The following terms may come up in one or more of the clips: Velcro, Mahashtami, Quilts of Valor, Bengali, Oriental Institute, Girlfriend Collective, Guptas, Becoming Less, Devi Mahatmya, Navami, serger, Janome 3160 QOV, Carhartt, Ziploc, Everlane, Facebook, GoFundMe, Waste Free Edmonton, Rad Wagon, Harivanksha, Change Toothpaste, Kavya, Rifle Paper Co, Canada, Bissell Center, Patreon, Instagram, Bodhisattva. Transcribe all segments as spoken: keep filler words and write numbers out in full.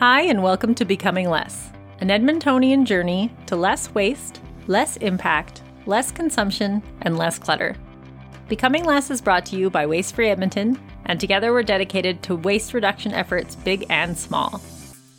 Hi, and welcome to Becoming Less, an Edmontonian journey to less waste, less impact, less consumption, and less clutter. Becoming Less is brought to you by Waste Free Edmonton, and together we're dedicated to waste reduction efforts big and small.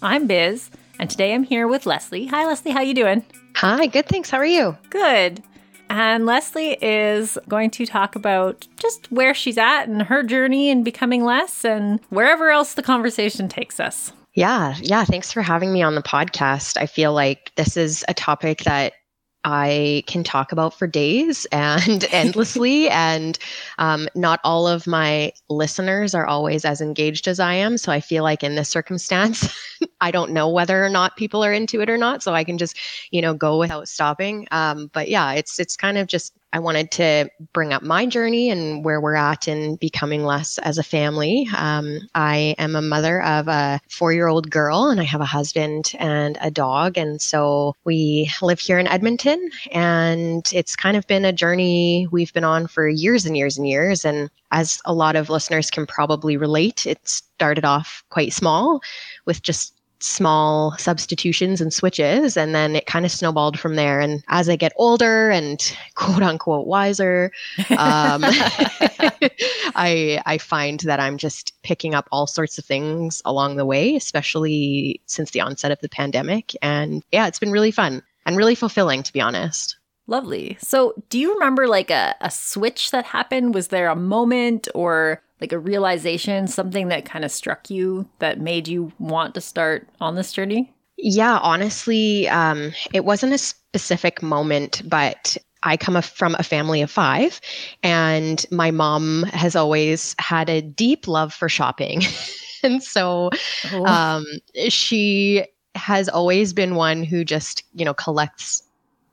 I'm Biz, and today I'm here with Leslie. Hi, Leslie. How you doing? Hi. Good, thanks. How are you? Good. And Leslie is going to talk about just where she's at and her journey in Becoming Less and wherever else the conversation takes us. Yeah. Yeah. Thanks for having me on the podcast. I feel like this is a topic that I can talk about for days and endlessly, and um, not all of my listeners are always as engaged as I am. So I feel like in this circumstance, I don't know whether or not people are into it or not. So I can just, you know, go without stopping. Um, but yeah, it's it's kind of just, I wanted to bring up my journey and where we're at in Becoming Less as a family. Um, I am a mother of a four-year-old girl, and I have a husband and a dog. And so we live here in Edmonton, and it's kind of been a journey we've been on for years and years and years. And as a lot of listeners can probably relate, it started off quite small with just small substitutions and switches, and then it kind of snowballed from there. And as I get older and quote unquote wiser, um, I I find that I'm just picking up all sorts of things along the way, especially since the onset of the pandemic. And yeah, it's been really fun and really fulfilling, to be honest. Lovely. So do you remember like a, a switch that happened? Was there a moment or like a realization, something that kind of struck you that made you want to start on this journey? Yeah, honestly, um, it wasn't a specific moment, but I come from a family of five, and my mom has always had a deep love for shopping. And so oh. um, she has always been one who just, you know, collects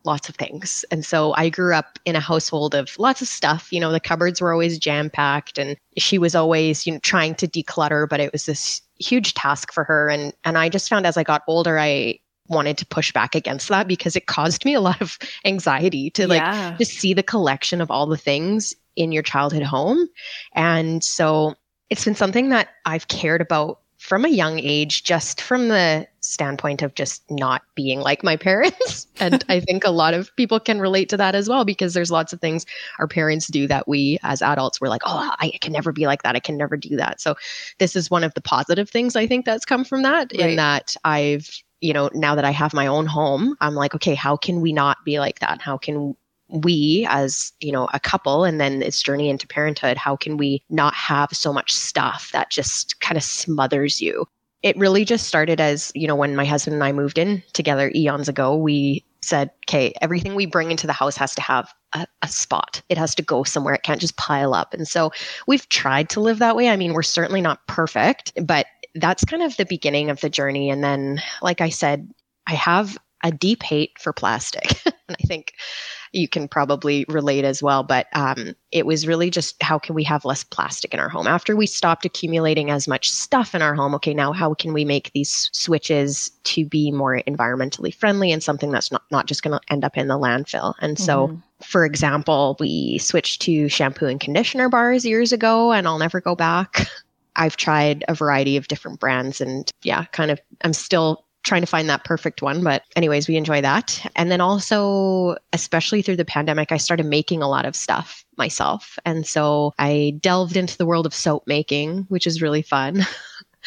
lots of things. And so I grew up in a household of lots of stuff. You know, the cupboards were always jam-packed, and she was always, you know, trying to declutter, but it was this huge task for her. And and I just found as I got older, I wanted to push back against that because it caused me a lot of anxiety to like yeah. just see the collection of all the things in your childhood home. And so it's been something that I've cared about from a young age, just from the standpoint of just not being like my parents. And I think a lot of people can relate to that as well, because there's lots of things our parents do that we as adults were like, oh, I can never be like that. I can never do that. So this is one of the positive things I think that's come from that, right. In that I've, you know, now that I have my own home, I'm like, okay, how can we not be like that? How can we as, you know, a couple, and then this journey into parenthood, how can we not have so much stuff that just kind of smothers you? It really just started as, you know, when my husband and I moved in together eons ago, we said, okay, everything we bring into the house has to have a, a spot. It has to go somewhere. It can't just pile up. And so we've tried to live that way. I mean, we're certainly not perfect, but that's kind of the beginning of the journey. And then, like I said, I have a deep hate for plastic. And I think you can probably relate as well, but um, it was really just, how can we have less plastic in our home? After we stopped accumulating as much stuff in our home, okay, now how can we make these switches to be more environmentally friendly and something that's not, not just going to end up in the landfill? And mm-hmm. so, for example, we switched to shampoo and conditioner bars years ago, and I'll never go back. I've tried a variety of different brands, and yeah, kind of, I'm still trying to find that perfect one. But anyways, we enjoy that. And then also, especially through the pandemic, I started making a lot of stuff myself. And so I delved into the world of soap making, which is really fun.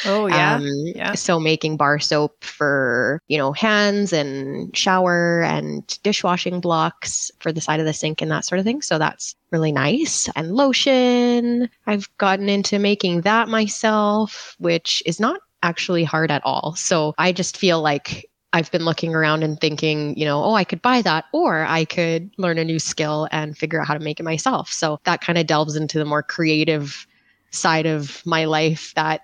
Oh, yeah. Um, yeah. So making bar soap for, you know, hands and shower and dishwashing blocks for the side of the sink and that sort of thing. So that's really nice. And lotion, I've gotten into making that myself, which is not actually hard at all. So I just feel like I've been looking around and thinking, you know, oh, I could buy that, or I could learn a new skill and figure out how to make it myself. So that kind of delves into the more creative side of my life that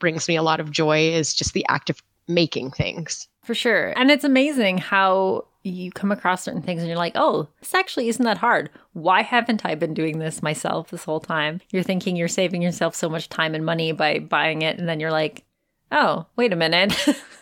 brings me a lot of joy, is just the act of making things. For sure. And it's amazing how you come across certain things and you're like, oh, this actually isn't that hard. Why haven't I been doing this myself this whole time? You're thinking you're saving yourself so much time and money by buying it. And then you're like, oh, wait a minute.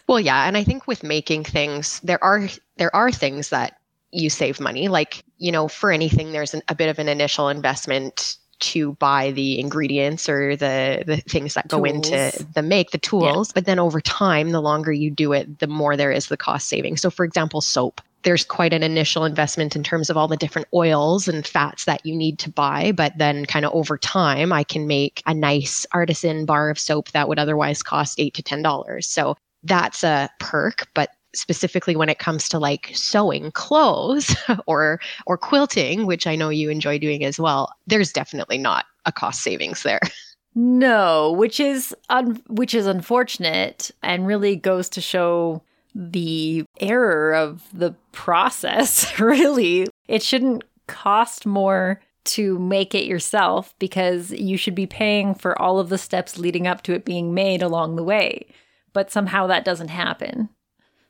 Well, yeah. And I think with making things, there are there are things that you save money. Like, you know, for anything, there's an, a bit of an initial investment to buy the ingredients or the, the things that tools. go into the make, the tools. Yeah. But then over time, the longer you do it, the more there is the cost saving. So for example, soap. There's quite an initial investment in terms of all the different oils and fats that you need to buy. But then kind of over time, I can make a nice artisan bar of soap that would otherwise cost eight to ten dollars. So that's a perk. But specifically when it comes to like sewing clothes or or quilting, which I know you enjoy doing as well, there's definitely not a cost savings there. No, which is un- which is unfortunate and really goes to show the error of the process, really. It shouldn't cost more to make it yourself because you should be paying for all of the steps leading up to it being made along the way. But somehow that doesn't happen. one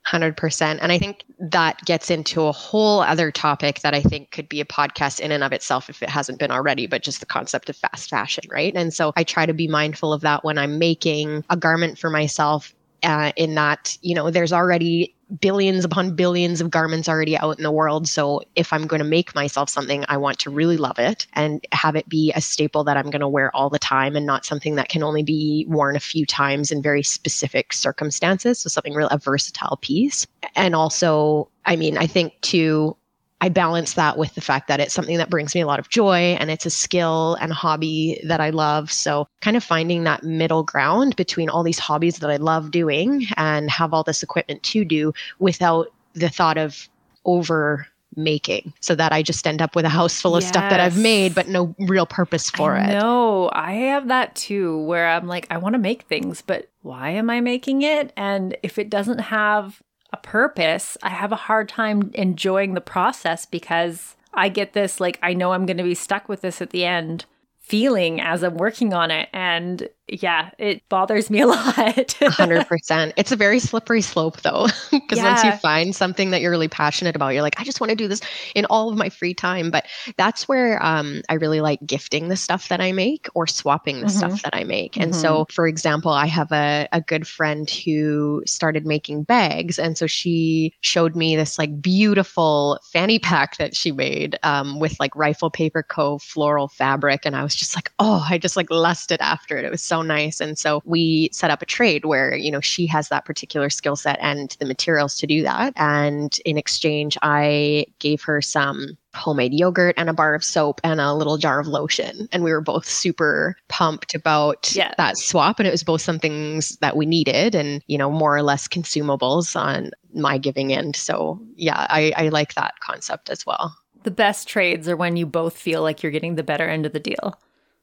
hundred percent. And I think that gets into a whole other topic that I think could be a podcast in and of itself if it hasn't been already, but just the concept of fast fashion, right? And so I try to be mindful of that when I'm making a garment for myself. Uh, in that, you know, there's already billions upon billions of garments already out in the world. So if I'm going to make myself something, I want to really love it and have it be a staple that I'm going to wear all the time and not something that can only be worn a few times in very specific circumstances. So something real, a versatile piece. And also, I mean, I think too, I balance that with the fact that it's something that brings me a lot of joy and it's a skill and hobby that I love. So kind of finding that middle ground between all these hobbies that I love doing and have all this equipment to do without the thought of over making, so that I just end up with a house full of yes. stuff that I've made, but no real purpose for I it. No, I have that too, where I'm like, I want to make things, but why am I making it? And if it doesn't have a purpose, I have a hard time enjoying the process because I get this, like, I know I'm going to be stuck with this at the end feeling as I'm working on it. And yeah, it bothers me a lot. one hundred percent. It's a very slippery slope though, because yeah. once you find something that you're really passionate about, you're like, I just want to do this in all of my free time. But that's where um, I really like gifting the stuff that I make or swapping the mm-hmm. stuff that I make. And mm-hmm. so, for example, I have a, a good friend who started making bags. And so she showed me this like beautiful fanny pack that she made um, with like Rifle Paper Co floral fabric. And I was just like, oh, I just like lusted after it. It was so nice. And so we set up a trade where, you know, she has that particular skill set and the materials to do that. And in exchange, I gave her some homemade yogurt and a bar of soap and a little jar of lotion. And we were both super pumped about yeah. that swap. And it was both some things that we needed and, you know, more or less consumables on my giving end. So yeah, I, I like that concept as well. The best trades are when you both feel like you're getting the better end of the deal. one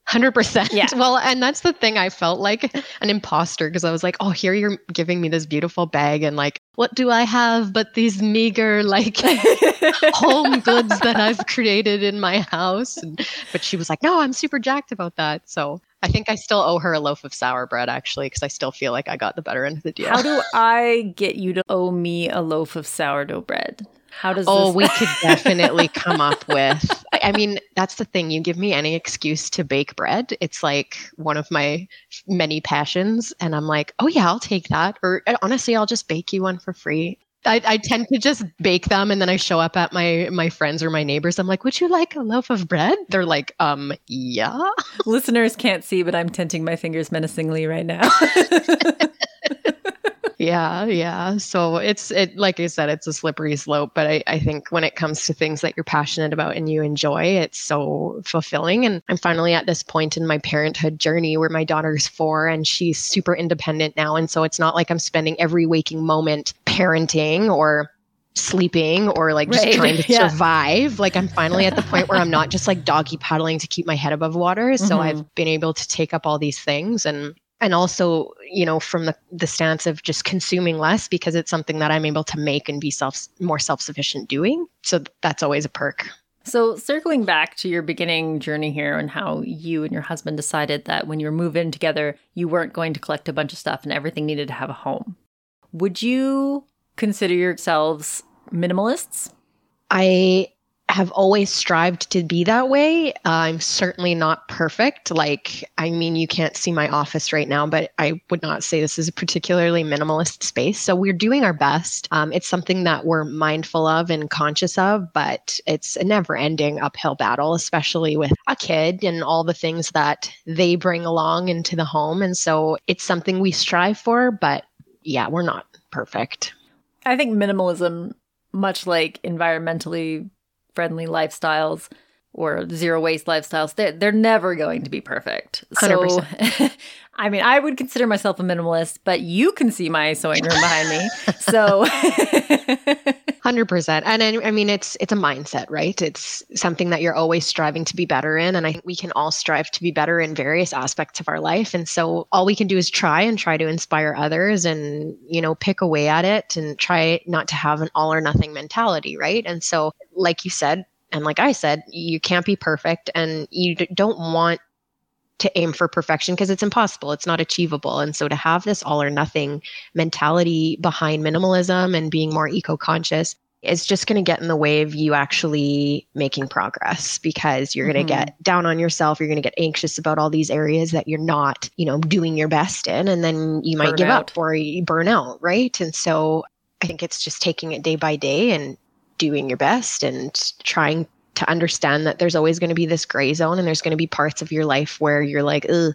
hundred percent. Yeah. Well, and that's the thing. I felt like an imposter because I was like, oh, here you're giving me this beautiful bag and like, what do I have but these meager like home goods that I've created in my house? And, but she was like, no, I'm super jacked about that. So I think I still owe her a loaf of sour bread, actually, because I still feel like I got the better end of the deal. How do I get you to owe me a loaf of sourdough bread? How does Oh, this- we could definitely come up with, I mean, that's the thing. You give me any excuse to bake bread. It's like one of my many passions. And I'm like, oh yeah, I'll take that. Or honestly, I'll just bake you one for free. I, I tend to just bake them. And then I show up at my, my friends or my neighbors. I'm like, would you like a loaf of bread? They're like, um, yeah. Listeners can't see, but I'm tinting my fingers menacingly right now. Yeah, yeah. So it's it like I said, it's a slippery slope. But I, I think when it comes to things that you're passionate about and you enjoy, it's so fulfilling. And I'm finally at this point in my parenthood journey where my daughter's four and she's super independent now. And so it's not like I'm spending every waking moment parenting or sleeping or like just right. trying to yeah. survive. Like I'm finally at the point where I'm not just like doggy paddling to keep my head above water. So mm-hmm. I've been able to take up all these things and And also, you know, from the, the stance of just consuming less because it's something that I'm able to make and be self more self-sufficient doing. So that's always a perk. So circling back to your beginning journey here and how you and your husband decided that when you were moving in together, you weren't going to collect a bunch of stuff and everything needed to have a home. Would you consider yourselves minimalists? I have always strived to be that way. Uh, I'm certainly not perfect. Like, I mean, you can't see my office right now, but I would not say this is a particularly minimalist space. So we're doing our best. Um, it's something that we're mindful of and conscious of, but it's a never-ending uphill battle, especially with a kid and all the things that they bring along into the home. And so it's something we strive for, but yeah, we're not perfect. I think minimalism, much like environmentally friendly lifestyles or zero waste lifestyles, they're, they're never going to be perfect. So, I mean, I would consider myself a minimalist, but you can see my sewing room behind me. So, one hundred percent. And I, I mean, it's it's a mindset, right? It's something that you're always striving to be better in. And I think we can all strive to be better in various aspects of our life. And so all we can do is try and try to inspire others and, you know, pick away at it and try not to have an all or nothing mentality, right? And so, like you said, and like I said, you can't be perfect, and you d- don't want to aim for perfection because it's impossible. It's not achievable. And so to have this all or nothing mentality behind minimalism and being more eco-conscious is just going to get in the way of you actually making progress, because you're going to mm-hmm. get down on yourself. You're going to get anxious about all these areas that you're not, you know, doing your best in, and then you might burn give out. up or you burn out, right? And so I think it's just taking it day by day and doing your best and trying to understand that there's always going to be this gray zone, and there's going to be parts of your life where you're like, oh,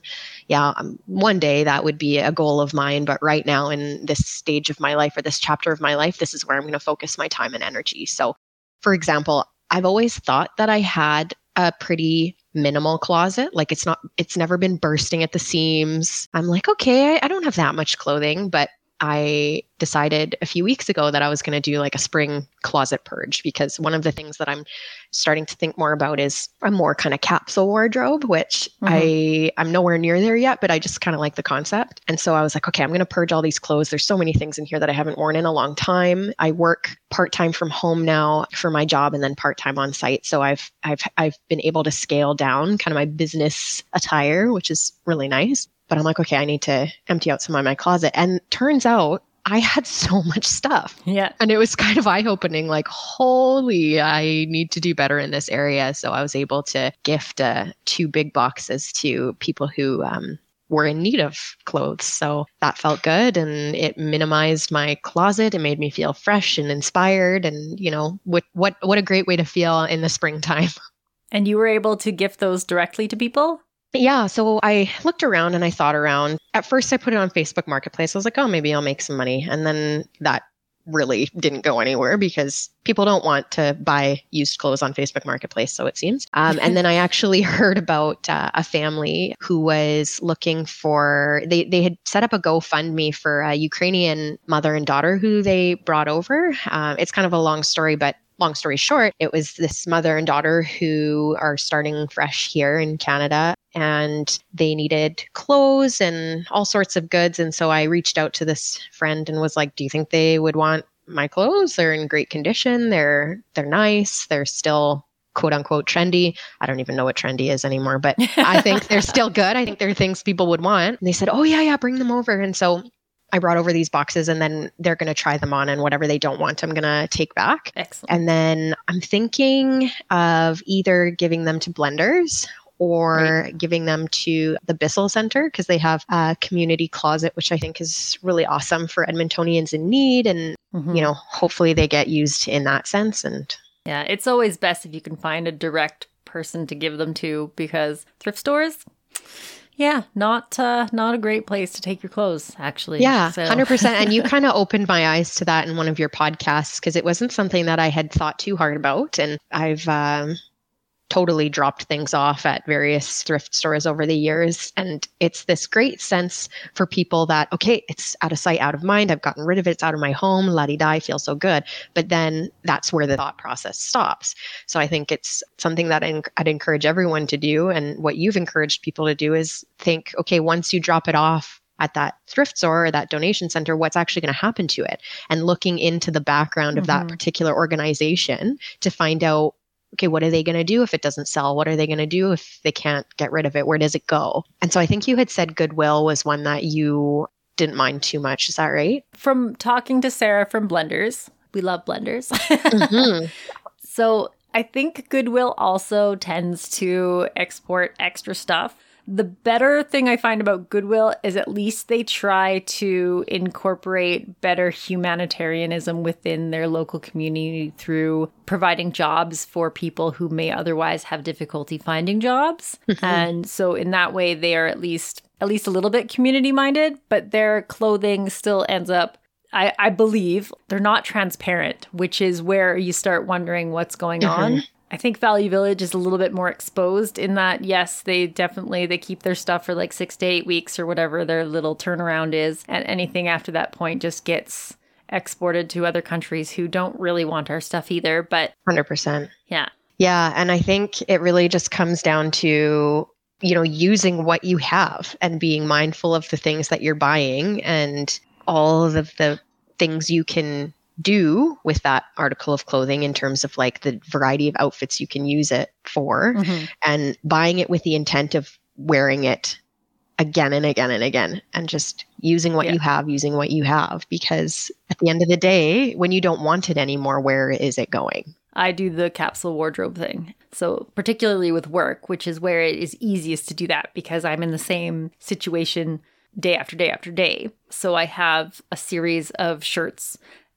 yeah, um, one day that would be a goal of mine. But right now in this stage of my life or this chapter of my life, this is where I'm going to focus my time and energy. So, for example, I've always thought that I had a pretty minimal closet. Like, it's not, it's never been bursting at the seams. I'm like, okay, I, I don't have that much clothing, but I decided a few weeks ago that I was going to do like a spring closet purge, because one of the things that I'm starting to think more about is a more kind of capsule wardrobe, which mm-hmm. I, I'm nowhere near there yet, but I just kind of like the concept. And so I was like, okay, I'm going to purge all these clothes. There's so many things in here that I haven't worn in a long time. I work part-time from home now for my job, and then part-time on site. So I've, I've, I've been able to scale down kind of my business attire, which is really nice. But I'm like, okay, I need to empty out some of my closet. And turns out I had so much stuff. Yeah. And it was kind of eye-opening, like, holy, I need to do better in this area. So I was able to gift uh, two big boxes to people who um, were in need of clothes. So that felt good. And it minimized my closet. It made me feel fresh and inspired. And, you know, what what what a great way to feel in the springtime. And you were able to gift those directly to people? Yeah. So I looked around and I thought around. At first, I put it on Facebook Marketplace. I was like, oh, maybe I'll make some money. And then that really didn't go anywhere, because people don't want to buy used clothes on Facebook Marketplace, so it seems. Um, and then I actually heard about uh, a family who was looking for, they, they had set up a GoFundMe for a Ukrainian mother and daughter who they brought over. Uh, it's kind of a long story, but long story short, it was this mother and daughter who are starting fresh here in Canada, and they needed clothes and all sorts of goods. And so I reached out to this friend and was like, do you think they would want my clothes? They're in great condition. They're, they're nice. They're still quote unquote trendy. I don't even know what trendy is anymore, but I think they're still good. I think they're things people would want. And they said, oh yeah, yeah, bring them over. And so I brought over these boxes, and then they're going to try them on, and whatever they don't want, I'm going to take back. Excellent. And then I'm thinking of either giving them to Blenders or right. giving them to the Bissell Center, because they have a community closet, which I think is really awesome for Edmontonians in need. And, mm-hmm. you know, hopefully they get used in that sense. And yeah, it's always best if you can find a direct person to give them to, because thrift stores... Yeah, not uh, not a great place to take your clothes, actually. Yeah, so. one hundred percent. And you kind of opened my eyes to that in one of your podcasts, because it wasn't something that I had thought too hard about. And I've um, totally dropped things off at various thrift stores over the years. And it's this great sense for people that, okay, it's out of sight, out of mind. I've gotten rid of it. It's out of my home. La-di-da, I feel so good. But then that's where the thought process stops. So I think it's something that I'd encourage everyone to do. And what you've encouraged people to do is think, okay, once you drop it off at that thrift store or that donation center, what's actually going to happen to it? And looking into the background of mm-hmm. that particular organization to find out, okay, what are they going to do if it doesn't sell? What are they going to do if they can't get rid of it? Where does it go? And so I think you had said Goodwill was one that you didn't mind too much. Is that right? From talking to Sarah from Blenders, we love Blenders. mm-hmm. So I think Goodwill also tends to export extra stuff. The better thing I find about Goodwill is at least they try to incorporate better humanitarianism within their local community through providing jobs for people who may otherwise have difficulty finding jobs. And so in that way, they are at least at least a little bit community-minded, but their clothing still ends up, I, I believe, they're not transparent, which is where you start wondering what's going mm-hmm. on. I think Value Village is a little bit more exposed in that, yes, they definitely, they keep their stuff for like six to eight weeks or whatever their little turnaround is. And anything after that point just gets exported to other countries who don't really want our stuff either. But one hundred percent. Yeah. Yeah. And I think it really just comes down to, you know, using what you have and being mindful of the things that you're buying and all of the things you can do with that article of clothing in terms of like the variety of outfits you can use it for mm-hmm. and buying it with the intent of wearing it again and again and again and just using what yeah. you have, using what you have, because at the end of the day, when you don't want it anymore, where is it going? I do the capsule wardrobe thing. So particularly with work, which is where it is easiest to do that because I'm in the same situation day after day after day. So I have a series of shirts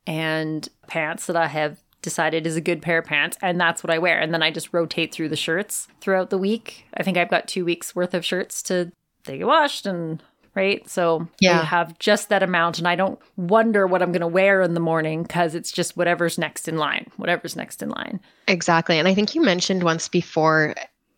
and pants that I have decided is a good pair of pants, and that's what I wear. And then I just rotate through the shirts throughout the week. I think I've got two weeks worth of shirts to they get washed and right. So yeah. I have just that amount, and I don't wonder what I'm going to wear in the morning because it's just whatever's next in line, whatever's next in line. Exactly. And I think you mentioned once before,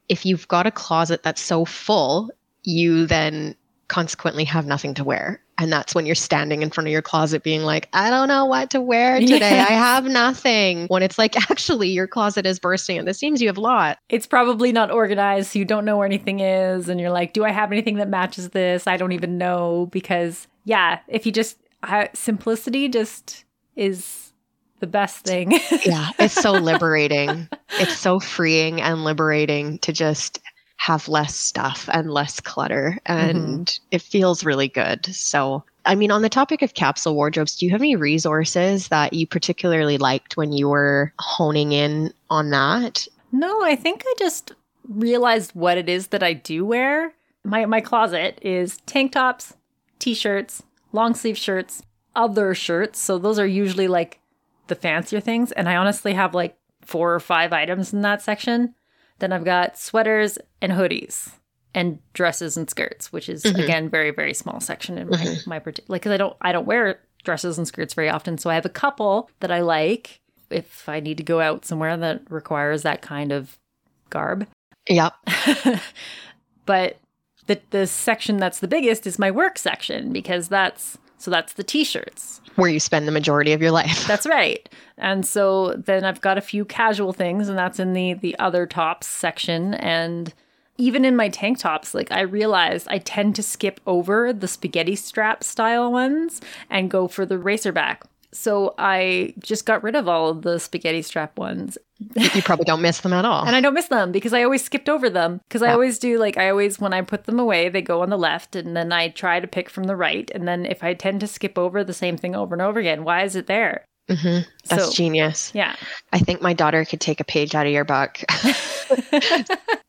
if you've got a closet that's so full, you then consequently have nothing to wear. And that's when you're standing in front of your closet being like, I don't know what to wear today. Yes. I have nothing. When it's like, actually, your closet is bursting and the seams, you have a lot. It's probably not organized. So you don't know where anything is. And you're like, do I have anything that matches this? I don't even know. Because, yeah, if you just, uh, simplicity just is the best thing. Yeah, it's so liberating. It's so freeing and liberating to just have less stuff and less clutter, and mm-hmm. it feels really good. So, I mean, on the topic of capsule wardrobes, do you have any resources that you particularly liked when you were honing in on that? No, I think I just realized what it is that I do wear. My my closet is tank tops, t-shirts, long sleeve shirts, other shirts. So those are usually like the fancier things, and I honestly have like four or five items in that section. Then I've got sweaters and hoodies and dresses and skirts, which is, mm-hmm. again, very, very small section in my, mm-hmm. my particular, like, because I don't, I don't wear dresses and skirts very often. So I have a couple that I like if I need to go out somewhere that requires that kind of garb. Yep. But the, the section that's the biggest is my work section, because that's, so that's the t-shirts. Where you spend the majority of your life. That's right. And so then I've got a few casual things, and that's in the the other tops section. And even in my tank tops, like I realized I tend to skip over the spaghetti strap style ones and go for the racer back. So I just got rid of all of the spaghetti strap ones. You probably don't miss them at all. And I don't miss them because I always skipped over them. Because yeah. I always do, like, I always, when I put them away, they go on the left. And then I try to pick from the right. And then if I tend to skip over the same thing over and over again, why is it there? Mm-hmm. That's so genius. Yeah. I think my daughter could take a page out of your book.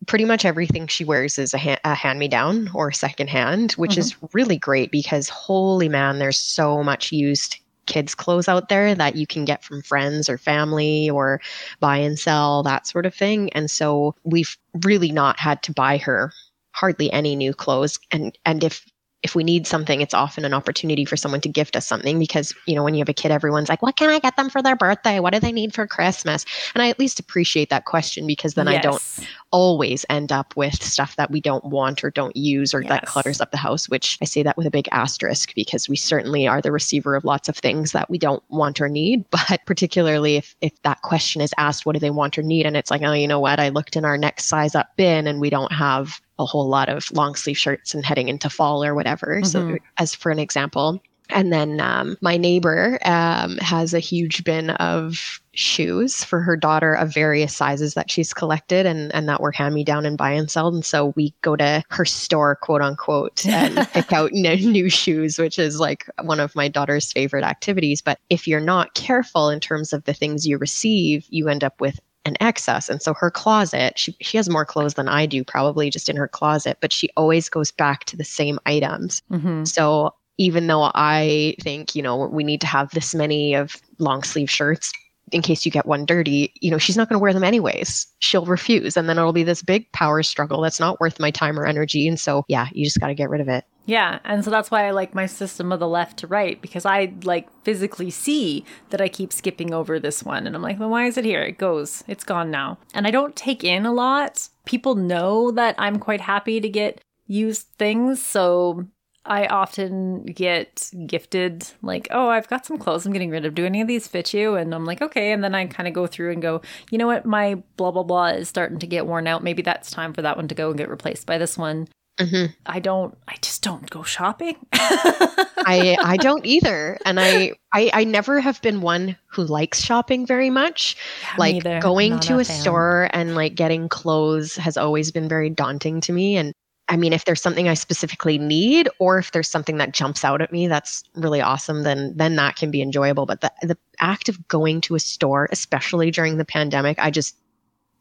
Pretty much everything she wears is a, ha- a hand-me-down or secondhand, which mm-hmm. is really great because, holy man, there's so much used kids' clothes out there that you can get from friends or family or buy and sell, that sort of thing. And so we've really not had to buy her hardly any new clothes. And and if if we need something, it's often an opportunity for someone to gift us something because, you know, when you have a kid, everyone's like, what can I get them for their birthday? What do they need for Christmas? And I at least appreciate that question because then yes. I don't always end up with stuff that we don't want or don't use or yes. that clutters up the house, which I say that with a big asterisk because we certainly are the receiver of lots of things that we don't want or need. But particularly if, if that question is asked, what do they want or need? And it's like, oh, you know what? I looked in our next size up bin and we don't have a whole lot of long sleeve shirts and heading into fall or whatever. Mm-hmm. So as for an example. And then um, my neighbor um, has a huge bin of shoes for her daughter of various sizes that she's collected and, and that were hand-me-down and buy and sell. And so we go to her store, quote unquote, and pick out n- new shoes, which is like one of my daughter's favorite activities. But if you're not careful in terms of the things you receive, you end up with an excess. And so her closet, she, she has more clothes than I do, probably just in her closet, but she always goes back to the same items. Mm-hmm. So even though I think, you know, we need to have this many of long sleeve shirts in case you get one dirty, you know, she's not going to wear them anyways. She'll refuse. And then it'll be this big power struggle that's not worth my time or energy. And so, yeah, you just got to get rid of it. Yeah. And so that's why I like my system of the left to right, because I like physically see that I keep skipping over this one. And I'm like, well, why is it here? It goes, it's gone now. And I don't take in a lot. People know that I'm quite happy to get used things. So I often get gifted like, oh, I've got some clothes I'm getting rid of. Do any of these fit you? And I'm like, okay. And then I kind of go through and go, you know what? My blah, blah, blah is starting to get worn out. Maybe that's time for that one to go and get replaced by this one. Mm-hmm. I don't, I just don't go shopping. I I don't either. And I, I, I never have been one who likes shopping very much. Yeah, like going Not to a, a store and like getting clothes has always been very daunting to me. And I mean, if there's something I specifically need, or if there's something that jumps out at me, that's really awesome. Then, then that can be enjoyable. But the, the act of going to a store, especially during the pandemic, I just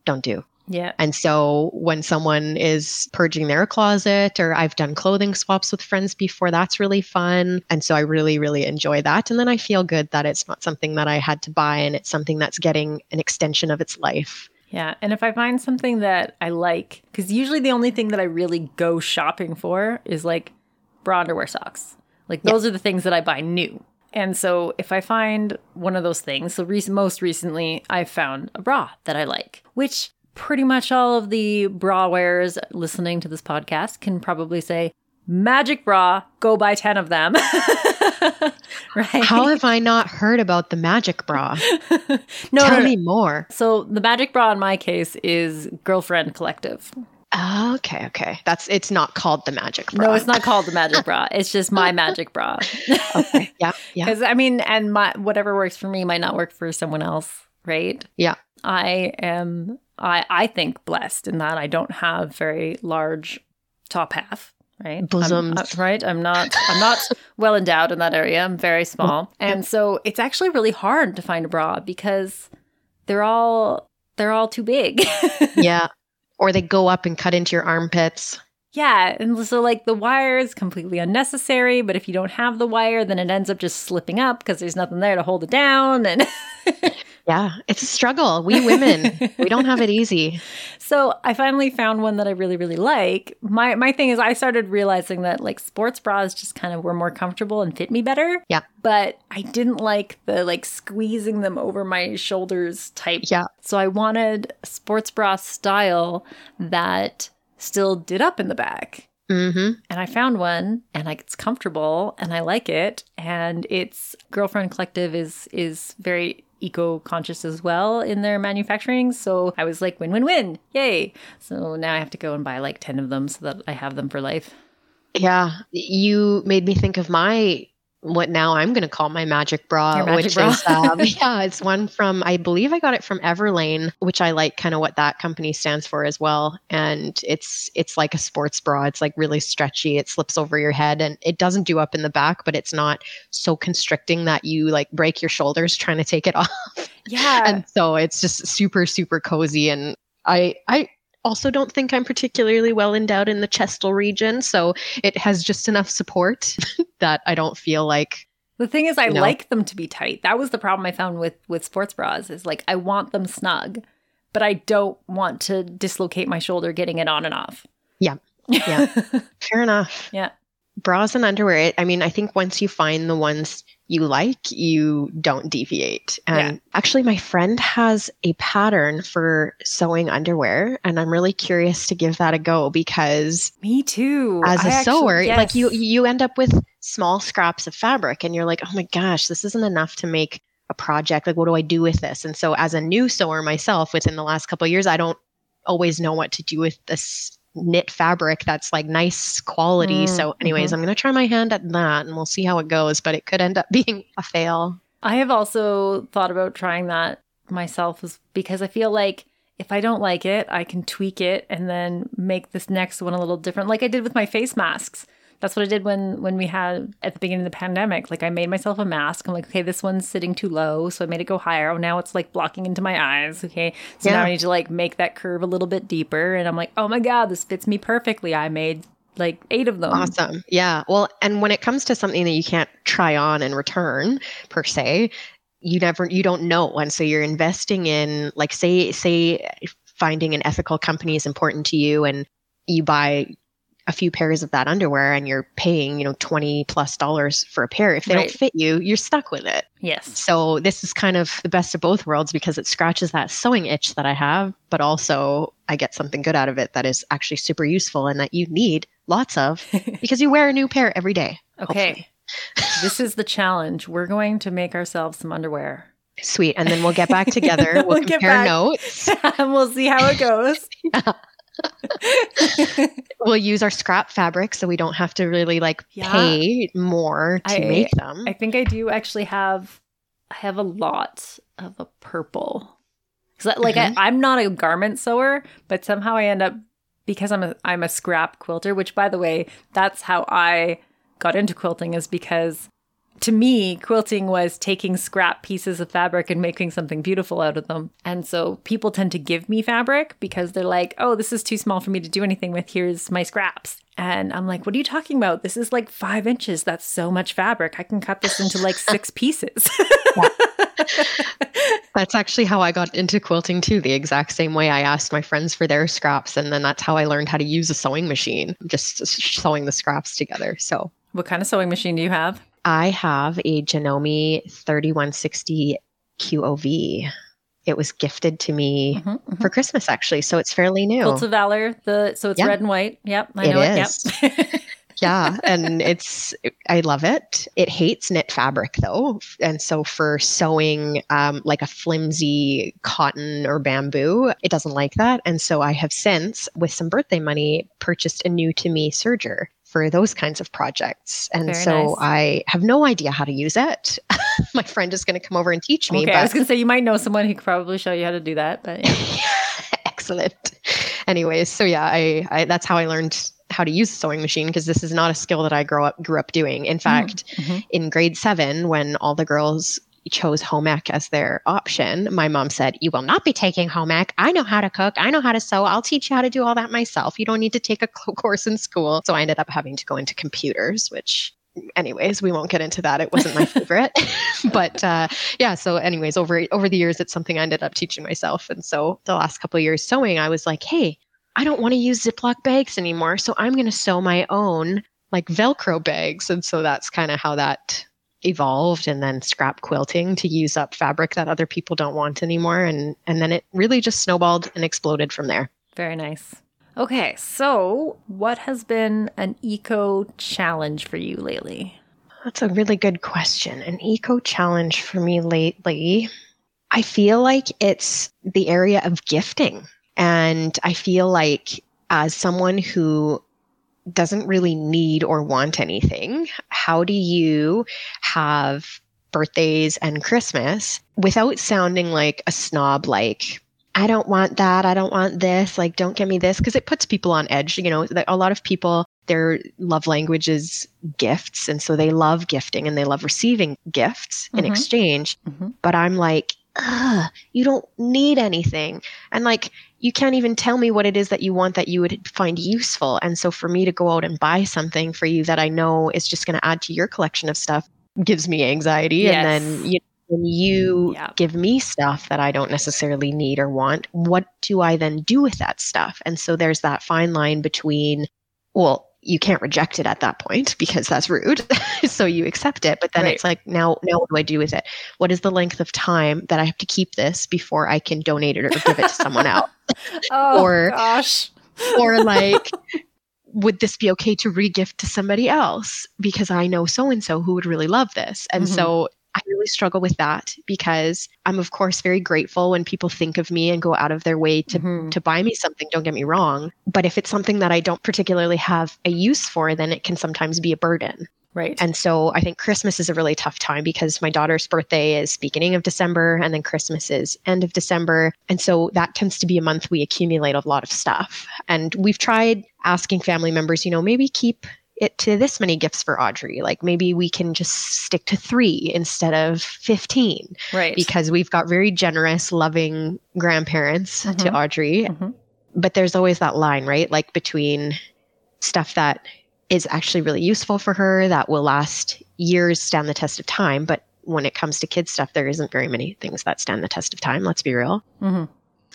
don't do. Yeah. And so when someone is purging their closet, or I've done clothing swaps with friends before, that's really fun. And so I really, really enjoy that. And then I feel good that it's not something that I had to buy, and it's something that's getting an extension of its life. Yeah. And if I find something that I like, because usually the only thing that I really go shopping for is like bra, underwear, socks. Like those yeah. are the things that I buy new. And so if I find one of those things, so re- most recently I found a bra that I like, which... pretty much all of the bra wearers listening to this podcast can probably say, magic bra, go buy ten of them. Right? How have I not heard about the magic bra? no, Tell no, me no. more. So the magic bra in my case is Girlfriend Collective. Oh, okay, okay. That's it's not called the magic bra. No, it's not called the magic bra. It's just my magic bra. Okay, yeah, yeah. Because I mean, and my whatever works for me might not work for someone else, right? Yeah. I am... I, I think blessed in that I don't have very large top half, right? Bosoms. I'm, right? I'm not I'm not well endowed in that area. I'm very small. And so it's actually really hard to find a bra because they're all they're all too big. Yeah. Or they go up and cut into your armpits. Yeah. And so like the wire is completely unnecessary, but if you don't have the wire, then it ends up just slipping up because there's nothing there to hold it down. And yeah, it's a struggle. We women, we don't have it easy. So I finally found one that I really, really like. My my thing is I started realizing that like sports bras just kind of were more comfortable and fit me better. Yeah. But I didn't like the like squeezing them over my shoulders type. Yeah. So I wanted a sports bra style that still did up in the back. Mm-hmm. And I found one and like it's comfortable and I like it. And it's Girlfriend Collective is is very... eco-conscious as well in their manufacturing. So I was like, win, win, win. Yay. So now I have to go and buy like ten of them so that I have them for life. Yeah. You made me think of my, what now I'm going to call my magic bra, Your magic which bra. is, um, yeah, it's one from, I believe I got it from Everlane, which I like kind of what that company stands for as well. And it's, it's like a sports bra. It's like really stretchy. It slips over your head and it doesn't do up in the back, but it's not so constricting that you like break your shoulders trying to take it off. Yeah. And so it's just super, super cozy. And I, I, also don't think I'm particularly well endowed in the chestal region, so it has just enough support that I don't feel like... The thing is, I you know, like them to be tight. That was the problem I found with, with sports bras, is like I want them snug, but I don't want to dislocate my shoulder getting it on and off. Yeah, yeah. Fair enough. Yeah. Bras and underwear, I mean, I think once you find the ones you like, you don't deviate. And yeah. Actually, my friend has a pattern for sewing underwear, and I'm really curious to give that a go because me too. As I a actually, sewer, yes. like you, you end up with small scraps of fabric, and you're like, oh my gosh, this isn't enough to make a project. Like, what do I do with this? And so, as a new sewer myself, within the last couple of years, I don't always know what to do with this knit fabric that's like nice quality. Mm, so anyways, mm-hmm. I'm going to try my hand at that and we'll see how it goes, but it could end up being a fail. I have also thought about trying that myself because I feel like if I don't like it, I can tweak it and then make this next one a little different. Like I did with my face masks. That's what I did when, when we had at the beginning of the pandemic. Like I made myself a mask. I'm like, okay, this one's sitting too low. So I made it go higher. Oh, now it's like blocking into my eyes. Okay. So yeah. now I need to like make that curve a little bit deeper. And I'm like, oh my God, this fits me perfectly. I made like eight of them. Awesome. Yeah. Well, and when it comes to something that you can't try on and return per se, you never, you don't know. And so you're investing in like, say, say finding an ethical company is important to you and you buy a few pairs of that underwear and you're paying, you know, twenty plus dollars for a pair. If they right. don't fit you, you're stuck with it. Yes. So this is kind of the best of both worlds because it scratches that sewing itch that I have, but also I get something good out of it that is actually super useful and that you need lots of because you wear a new pair every day. Okay. This is the challenge. We're going to make ourselves some underwear. Sweet. And then we'll get back together. We'll, we'll compare notes. And we'll see how it goes. Yeah. We'll use our scrap fabric so we don't have to really like yeah. pay more to I, make them. I think I do actually have I have a lot of a purple. Cuz like mm-hmm. I, I'm not a garment sewer, but somehow I end up because I'm a I'm a scrap quilter, which by the way, that's how I got into quilting is because to me, quilting was taking scrap pieces of fabric and making something beautiful out of them. And so people tend to give me fabric because they're like, oh, this is too small for me to do anything with. Here's my scraps. And I'm like, what are you talking about? This is like five inches. That's so much fabric. I can cut this into like six pieces. Yeah. That's actually how I got into quilting too. The exact same way I asked my friends for their scraps. And then that's how I learned how to use a sewing machine, just sewing the scraps together. So what kind of sewing machine do you have? I have a Janome thirty-one sixty Q O V. It was gifted to me mm-hmm, mm-hmm. for Christmas, actually. So it's fairly new. Quilts of Valor. The, so it's yeah. red and white. Yep. I know it. it. Yep. Yeah. And it's, I love it. It hates knit fabric though. And so for sewing um, like a flimsy cotton or bamboo, it doesn't like that. And so I have since, with some birthday money, purchased a new to me serger for those kinds of projects. And Very so nice. I have no idea how to use it. My friend is going to come over and teach me. Okay, but I was going to say, you might know someone who could probably show you how to do that. But yeah. Excellent. Anyways, so yeah, I, I that's how I learned how to use a sewing machine because this is not a skill that I grow up, grew up doing. In fact, mm-hmm. in grade seven, when all the girls chose home ec as their option, my mom said, you will not be taking home ec. I know how to cook. I know how to sew. I'll teach you how to do all that myself. You don't need to take a course in school. So I ended up having to go into computers, which anyways, we won't get into that. It wasn't my favorite. But uh, yeah, so anyways, over over the years, it's something I ended up teaching myself. And so the last couple of years sewing, I was like, hey, I don't want to use Ziploc bags anymore. So I'm going to sew my own like Velcro bags. And so that's kind of how that evolved, and then scrap quilting to use up fabric that other people don't want anymore. And, and then it really just snowballed and exploded from there. Very nice. Okay. So what has been an eco challenge for you lately? That's a really good question. An eco challenge for me lately, I feel like it's the area of gifting. And I feel like as someone who doesn't really need or want anything, how do you have birthdays and Christmas without sounding like a snob, like, I don't want that, I don't want this, like, don't give me this, because it puts people on edge. You know, a lot of people, their love language is gifts, and so they love gifting and they love receiving gifts mm-hmm. in exchange. Mm-hmm. But I'm like, ugh, you don't need anything. And like, you can't even tell me what it is that you want that you would find useful. And so for me to go out and buy something for you that I know is just going to add to your collection of stuff gives me anxiety. Yes. And then you, when you yeah. give me stuff that I don't necessarily need or want, what do I then do with that stuff? And so there's that fine line between, well, you can't reject it at that point because that's rude. So you accept it, but then right. it's like, now, now what do I do with it? What is the length of time that I have to keep this before I can donate it or give it to someone else? Oh, or, gosh. Or like, would this be okay to regift to somebody else? Because I know so-and-so who would really love this. And mm-hmm. so I really struggle with that because I'm, of course, very grateful when people think of me and go out of their way to, mm-hmm. to buy me something. Don't get me wrong. But if it's something that I don't particularly have a use for, then it can sometimes be a burden. Right. And so I think Christmas is a really tough time because my daughter's birthday is beginning of December and then Christmas is end of December. And so that tends to be a month we accumulate a lot of stuff. And we've tried asking family members, you know, maybe keep it to this many gifts for Audrey. Like maybe we can just stick to three instead of fifteen. Right. Because we've got very generous, loving grandparents mm-hmm. to Audrey. Mm-hmm. But there's always that line, right? Like between stuff that is actually really useful for her that will last years, stand the test of time. But when it comes to kids stuff, there isn't very many things that stand the test of time. Let's be real. Mm-hmm.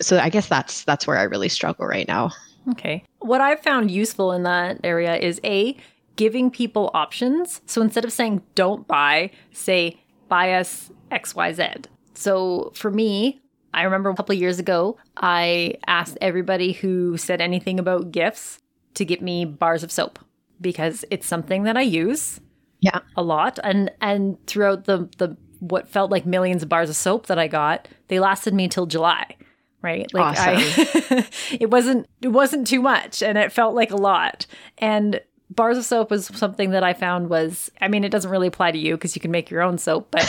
So I guess that's that's where I really struggle right now. Okay. What I've found useful in that area is A, giving people options. So instead of saying don't buy, say buy us X, Y, Z. So for me, I remember a couple of years ago, I asked everybody who said anything about gifts to get me bars of soap because it's something that I use yeah. a lot. And and throughout the the what felt like millions of bars of soap that I got, they lasted me till July. Right. Like awesome. I, it wasn't, it wasn't too much and it felt like a lot. And bars of soap was something that I found was, I mean, it doesn't really apply to you because you can make your own soap, but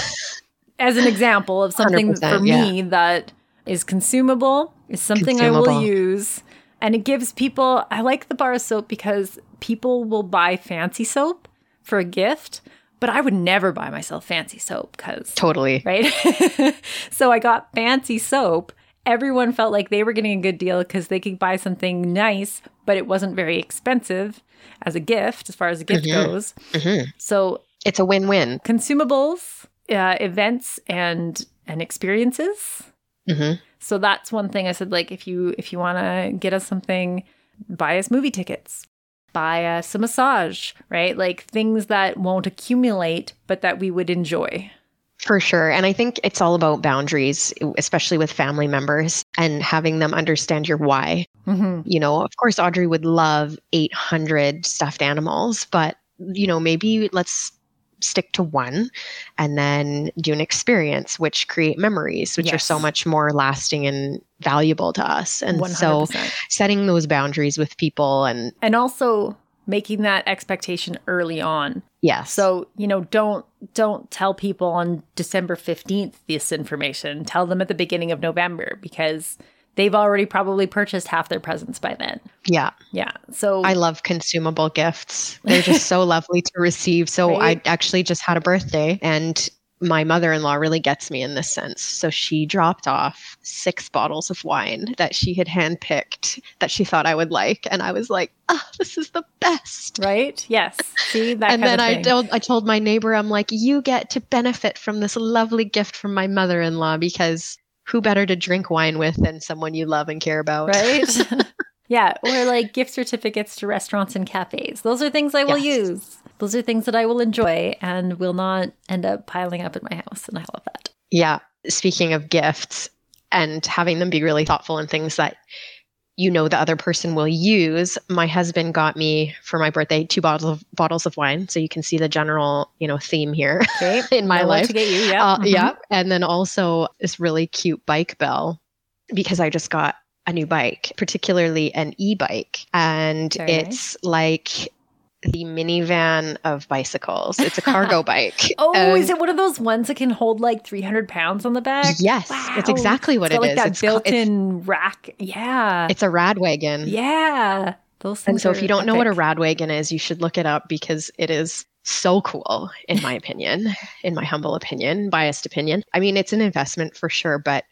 as an example of something for me yeah. that is consumable, is something consumable. I will use. And it gives people, I like the bar of soap because people will buy fancy soap for a gift, but I would never buy myself fancy soap because. Totally. Right. So I got fancy soap. Everyone felt like they were getting a good deal because they could buy something nice, but it wasn't very expensive as a gift, as far as a gift mm-hmm. goes. Mm-hmm. So it's a win-win. Consumables, uh, events, and and experiences. Mm-hmm. So that's one thing I said. Like if you if you want to get us something, buy us movie tickets, buy us a massage, right? Like things that won't accumulate, but that we would enjoy. For sure. And I think it's all about boundaries, especially with family members and having them understand your why. Mm-hmm. You know, of course, Audrey would love eight hundred stuffed animals, but, you know, maybe let's stick to one and then do an experience, which create memories, which yes. are so much more lasting and valuable to us. And one hundred percent. So setting those boundaries with people and... And also... making that expectation early on. Yeah. So, you know, don't don't tell people on December fifteenth this information. Tell them at the beginning of November because they've already probably purchased half their presents by then. Yeah. Yeah. So I love consumable gifts. They're just so lovely to receive. So right? I actually just had a birthday and my mother-in-law really gets me in this sense. So she dropped off six bottles of wine that she had handpicked that she thought I would like. And I was like, oh, this is the best. Right? Yes. See, that and kind then of thing. I told, I told my neighbor, I'm like, you get to benefit from this lovely gift from my mother-in-law because who better to drink wine with than someone you love and care about? Right? Yeah. Or like gift certificates to restaurants and cafes. Those are things I will yes. use. Those are things that I will enjoy and will not end up piling up in my house. And I love that. Yeah. Speaking of gifts and having them be really thoughtful and things that, you know, the other person will use. My husband got me for my birthday, two bottles of, bottles of wine. So you can see the general, you know, theme here okay. in my I life. To get you, yeah. Uh, mm-hmm. yeah. And then also this really cute bike bell because I just got a new bike, particularly an e-bike. And Very it's nice. like... the minivan of bicycles. It's a cargo bike. Oh, and is it one of those ones that can hold like three hundred pounds on the back? Yes. Wow. It's exactly what it's got it like is. That it's that built-in ca- it's, rack. Yeah. It's a Rad Wagon. Yeah. Those things and so if you don't epic. know what a Rad Wagon is, you should look it up because it is so cool, in my opinion, in my humble opinion, biased opinion. I mean, it's an investment for sure, but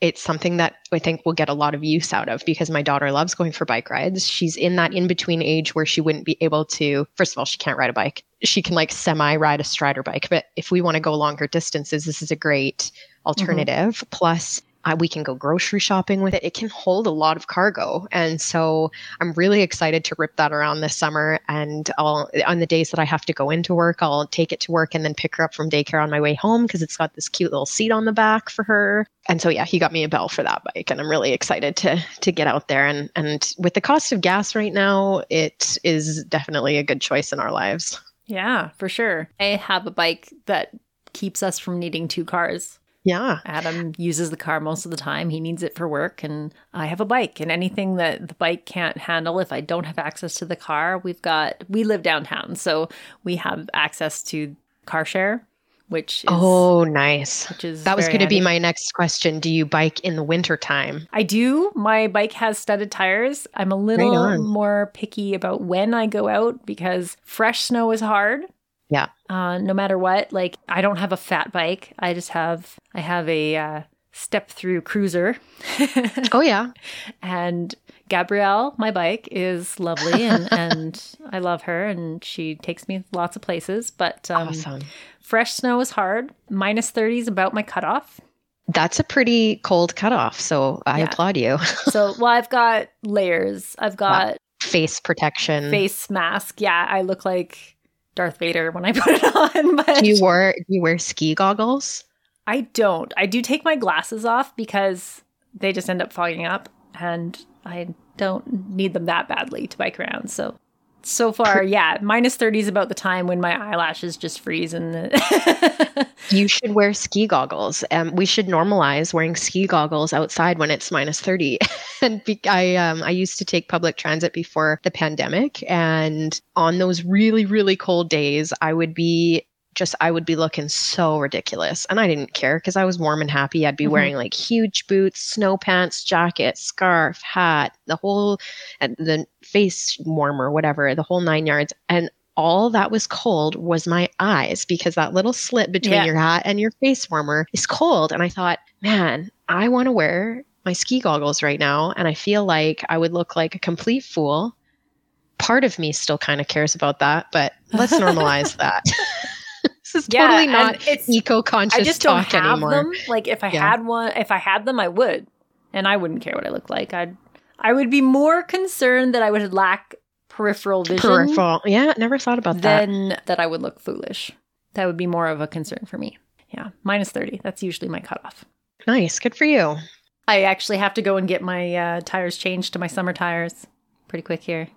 it's something that I think we'll get a lot of use out of because my daughter loves going for bike rides. She's in that in-between age where she wouldn't be able to, first of all, she can't ride a bike. She can like semi-ride a Strider bike. But if we want to go longer distances, this is a great alternative. Mm-hmm. Plus, uh, we can go grocery shopping with it. It can hold a lot of cargo. And so I'm really excited to rip that around this summer. And I'll, on the days that I have to go into work, I'll take it to work and then pick her up from daycare on my way home because it's got this cute little seat on the back for her. And so, yeah, he got me a bell for that bike and I'm really excited to to get out there. And, and with the cost of gas right now, it is definitely a good choice in our lives. Yeah, for sure. I have a bike that keeps us from needing two cars. Yeah. Adam uses the car most of the time. He needs it for work and I have a bike and anything that the bike can't handle, if I don't have access to the car, we've got, we live downtown. So we have access to car share. which is, oh, nice. Which is that was going to be my next question. Do you bike in the wintertime? I do. My bike has studded tires. I'm a little right more picky about when I go out because fresh snow is hard. Yeah. Uh, no matter what, like I don't have a fat bike. I just have, I have a uh, step through cruiser. Oh, yeah. And Gabrielle, my bike, is lovely and, and I love her and she takes me lots of places. But um, awesome. Fresh snow is hard. minus thirty is about my cutoff. That's a pretty cold cutoff. So I yeah. applaud you. So, well, I've got layers. I've got wow. face protection, face mask. Yeah. I look like Darth Vader when I put it on. But do you wear, do you wear ski goggles? I don't. I do take my glasses off because they just end up fogging up and I don't need them that badly to bike around. So, so far, yeah, minus thirty is about the time when my eyelashes just freeze. And you should wear ski goggles. Um, we should normalize wearing ski goggles outside when it's minus thirty. And be- I, um, I used to take public transit before the pandemic. And on those really, really cold days, I would be just, I would be looking so ridiculous. And I didn't care because I was warm and happy. I'd be mm-hmm. wearing like huge boots, snow pants, jacket, scarf, hat, the whole, and the face warmer, whatever, the whole nine yards. And all that was cold was my eyes because that little slit between yeah. your hat and your face warmer is cold. And I thought, man, I want to wear my ski goggles right now. And I feel like I would look like a complete fool. Part of me still kind of cares about that, but let's normalize that. This is yeah, totally not eco-conscious I just don't talk have anymore. Them. Like if I yeah. had one, if I had them, I would, and I wouldn't care what I looked like. I'd, I would be more concerned that I would lack peripheral vision. Peripheral, yeah, never thought about that. Then that I would look foolish. That would be more of a concern for me. Yeah, minus thirty. That's usually my cutoff. Nice, good for you. I actually have to go and get my uh, tires changed to my summer tires pretty quick here.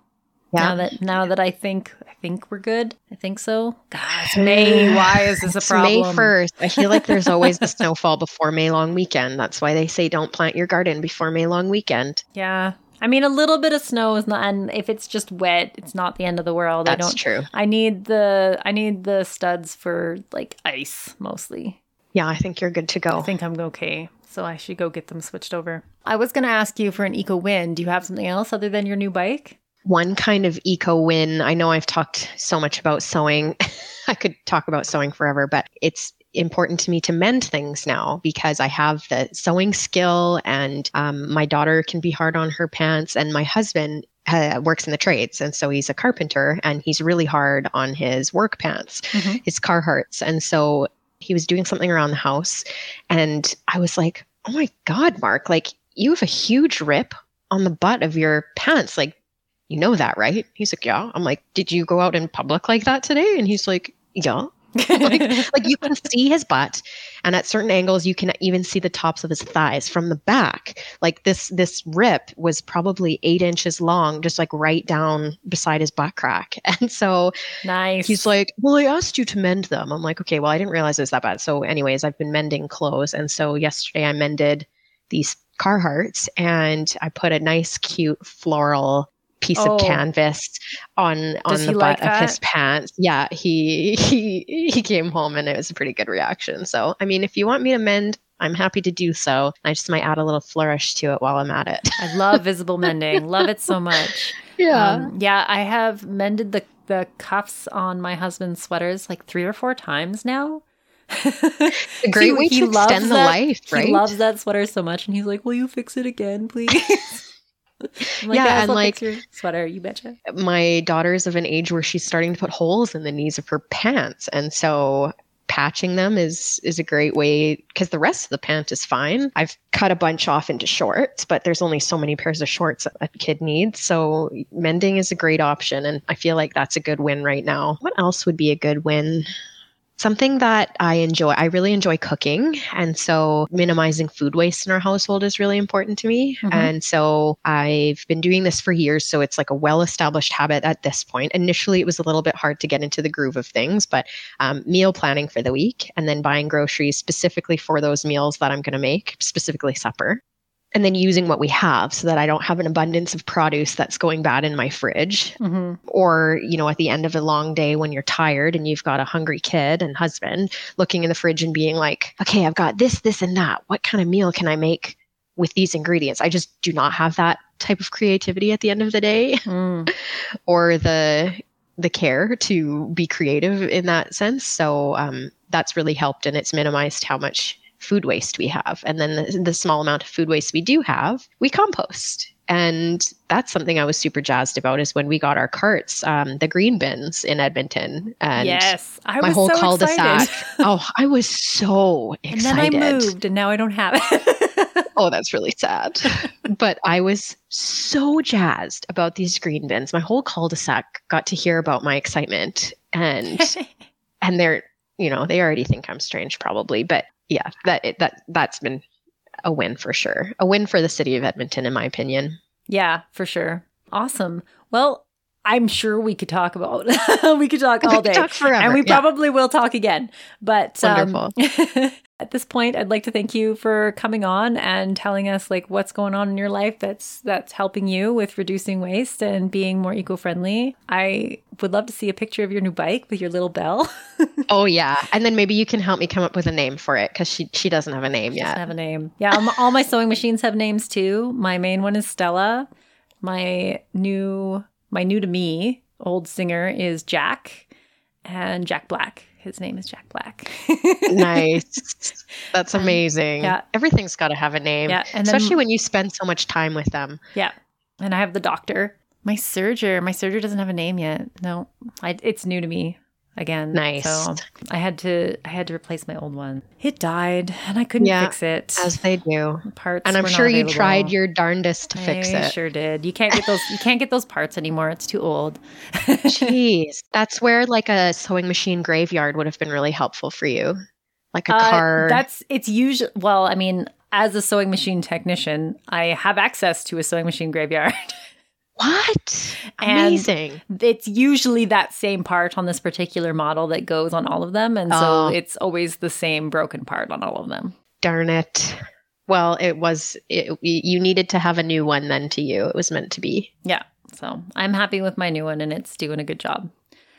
Yeah. Now that now that I think I think we're good, I think so. God, it's May. Why is this a problem? It's May first. I feel like there's always the snowfall before May long weekend. That's why they say don't plant your garden before May long weekend. Yeah, I mean a little bit of snow is not, and if it's just wet, it's not the end of the world. That's I don't, true. I need the I need the studs for like ice mostly. Yeah, I think you're good to go. I think I'm okay. So I should go get them switched over. I was going to ask you for an eco win. Do you have something else other than your new bike? One kind of eco win. I know I've talked so much about sewing. I could talk about sewing forever, but it's important to me to mend things now because I have the sewing skill and um, my daughter can be hard on her pants and my husband uh, works in the trades. And so he's a carpenter and he's really hard on his work pants, mm-hmm. his Carhartts. And so he was doing something around the house and I was like, oh my God, Mark, like you have a huge rip on the butt of your pants. Like, you know that, right? He's like, yeah. I'm like, did you go out in public like that today? And he's like, yeah. like, like you can see his butt. And at certain angles, you can even see the tops of his thighs from the back. Like this, this rip was probably eight inches long, just like right down beside his butt crack. And so nice. He's like, well, I asked you to mend them. I'm like, okay, well, I didn't realize it was that bad. So anyways, I've been mending clothes. And so yesterday I mended these Carhartts and I put a nice, cute floral piece oh. of canvas on on Does the butt like of his pants. Yeah, he he he came home and it was a pretty good reaction. So I mean, if you want me to mend, I'm happy to do so. I just might add a little flourish to it while I'm at it. I love visible mending. Love it so much. Yeah, um, yeah. I have mended the the cuffs on my husband's sweaters like three or four times now. A great he, way he to extend the that, life. Right? He loves that sweater so much, and he's like, "Will you fix it again, please?" Like, yeah, and like your sweater, you betcha. My daughter's of an age where she's starting to put holes in the knees of her pants, and so patching them is is a great way because the rest of the pant is fine. I've cut a bunch off into shorts, but there's only so many pairs of shorts that a kid needs. So mending is a great option, and I feel like that's a good win right now. What else would be a good win? Something that I enjoy, I really enjoy cooking. And so minimizing food waste in our household is really important to me. Mm-hmm. And so I've been doing this for years. So it's like a well-established habit at this point. Initially, it was a little bit hard to get into the groove of things, but um, meal planning for the week and then buying groceries specifically for those meals that I'm going to make, specifically supper. and then using what we have so that I don't have an abundance of produce that's going bad in my fridge. Mm-hmm. Or, you know, at the end of a long day when you're tired and you've got a hungry kid and husband, looking in the fridge and being like, okay, I've got this, this, and that. What kind of meal can I make with these ingredients? I just do not have that type of creativity at the end of the day mm. or the the care to be creative in that sense. So um, that's really helped, and it's minimized how much food waste we have. And then the, the small amount of food waste we do have, we compost. And that's something I was super jazzed about, is when we got our carts, um, the green bins in Edmonton. And yes, I my was whole so cul-de-sac. Oh, I was so excited. And then I moved and now I don't have it. Oh, that's really sad. But I was so jazzed about these green bins. My whole cul-de-sac got to hear about my excitement, and and they're, you know, they already think I'm strange probably, but yeah, that it, that that's been a win for sure. A win for the city of Edmonton, in my opinion. Yeah, for sure. Awesome. Well, I'm sure we could talk about we could talk all we day, could talk forever, and we yeah. probably will talk again. But wonderful. Um, at this point, I'd like to thank you for coming on and telling us like what's going on in your life that's that's helping you with reducing waste and being more eco-friendly. I would love to see a picture of your new bike with your little bell. Oh yeah, and then maybe you can help me come up with a name for it, because she she doesn't have a name she yet. Doesn't have a name. Yeah, all my sewing machines have names too. My main one is Stella. My new My new to me old singer is Jack, and Jack Black. His name is Jack Black. Nice. That's amazing. Um, yeah. Everything's got to have a name, yeah, and especially then, when you spend so much time with them. Yeah. And I have the doctor. My serger. My serger doesn't have a name yet. No, I, it's new to me again. Nice. So I had to I had to replace my old one. It died and I couldn't yeah, fix it. As they do. Parts. And I'm sure you tried your darndest to I fix it. I sure did. You can't get those you can't get those parts anymore. It's too old. Jeez. That's where like a sewing machine graveyard would have been really helpful for you. Like a uh, car. That's it's usually well, I mean, as a sewing machine technician, I have access to a sewing machine graveyard. What? Amazing. And it's usually that same part on this particular model that goes on all of them. And so oh. it's always the same broken part on all of them. Darn it. Well, it was, it, you needed to have a new one then to you. It was meant to be. Yeah. So I'm happy with my new one, and it's doing a good job.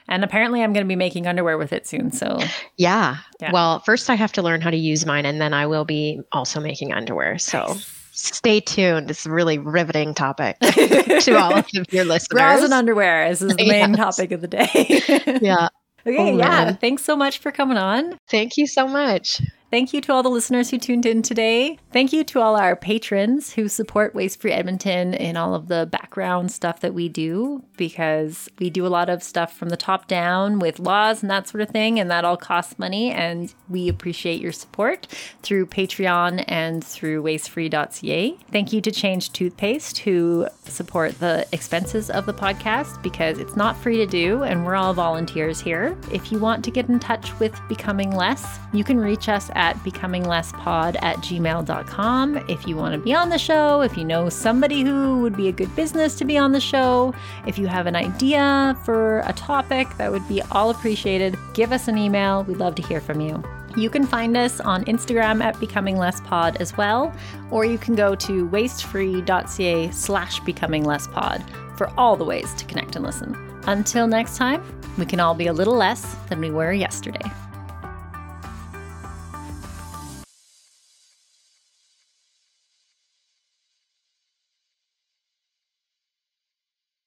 And apparently I'm going to be making underwear with it soon. So yeah. yeah. Well, first I have to learn how to use mine, and then I will be also making underwear. So nice. Stay tuned. It's a really riveting topic to all of your listeners. Bras and underwear is the main yes. topic of the day. yeah. Okay. Oh, yeah. Man. Thanks so much for coming on. Thank you so much. Thank you to all the listeners who tuned in today. Thank you to all our patrons who support Waste Free Edmonton and all of the background stuff that we do, because we do a lot of stuff from the top down with laws and that sort of thing, and that all costs money, and we appreciate your support through Patreon and through wastefree dot c a. Thank you to Change Toothpaste, who support the expenses of the podcast, because it's not free to do, and we're all volunteers here. If you want to get in touch with Becoming Less, you can reach us at at becominglesspod at gmail dot com. If you want to be on the show, if you know somebody who would be a good business to be on the show, if you have an idea for a topic, that would be all appreciated. Give us an email. We'd love to hear from you. You can find us on Instagram at becominglesspod as well, or you can go to wastefree.ca slash becominglesspod for all the ways to connect and listen. Until next time, we can all be a little less than we were yesterday.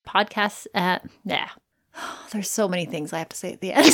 Podcasts at yeah. There's so many things I have to say at the end.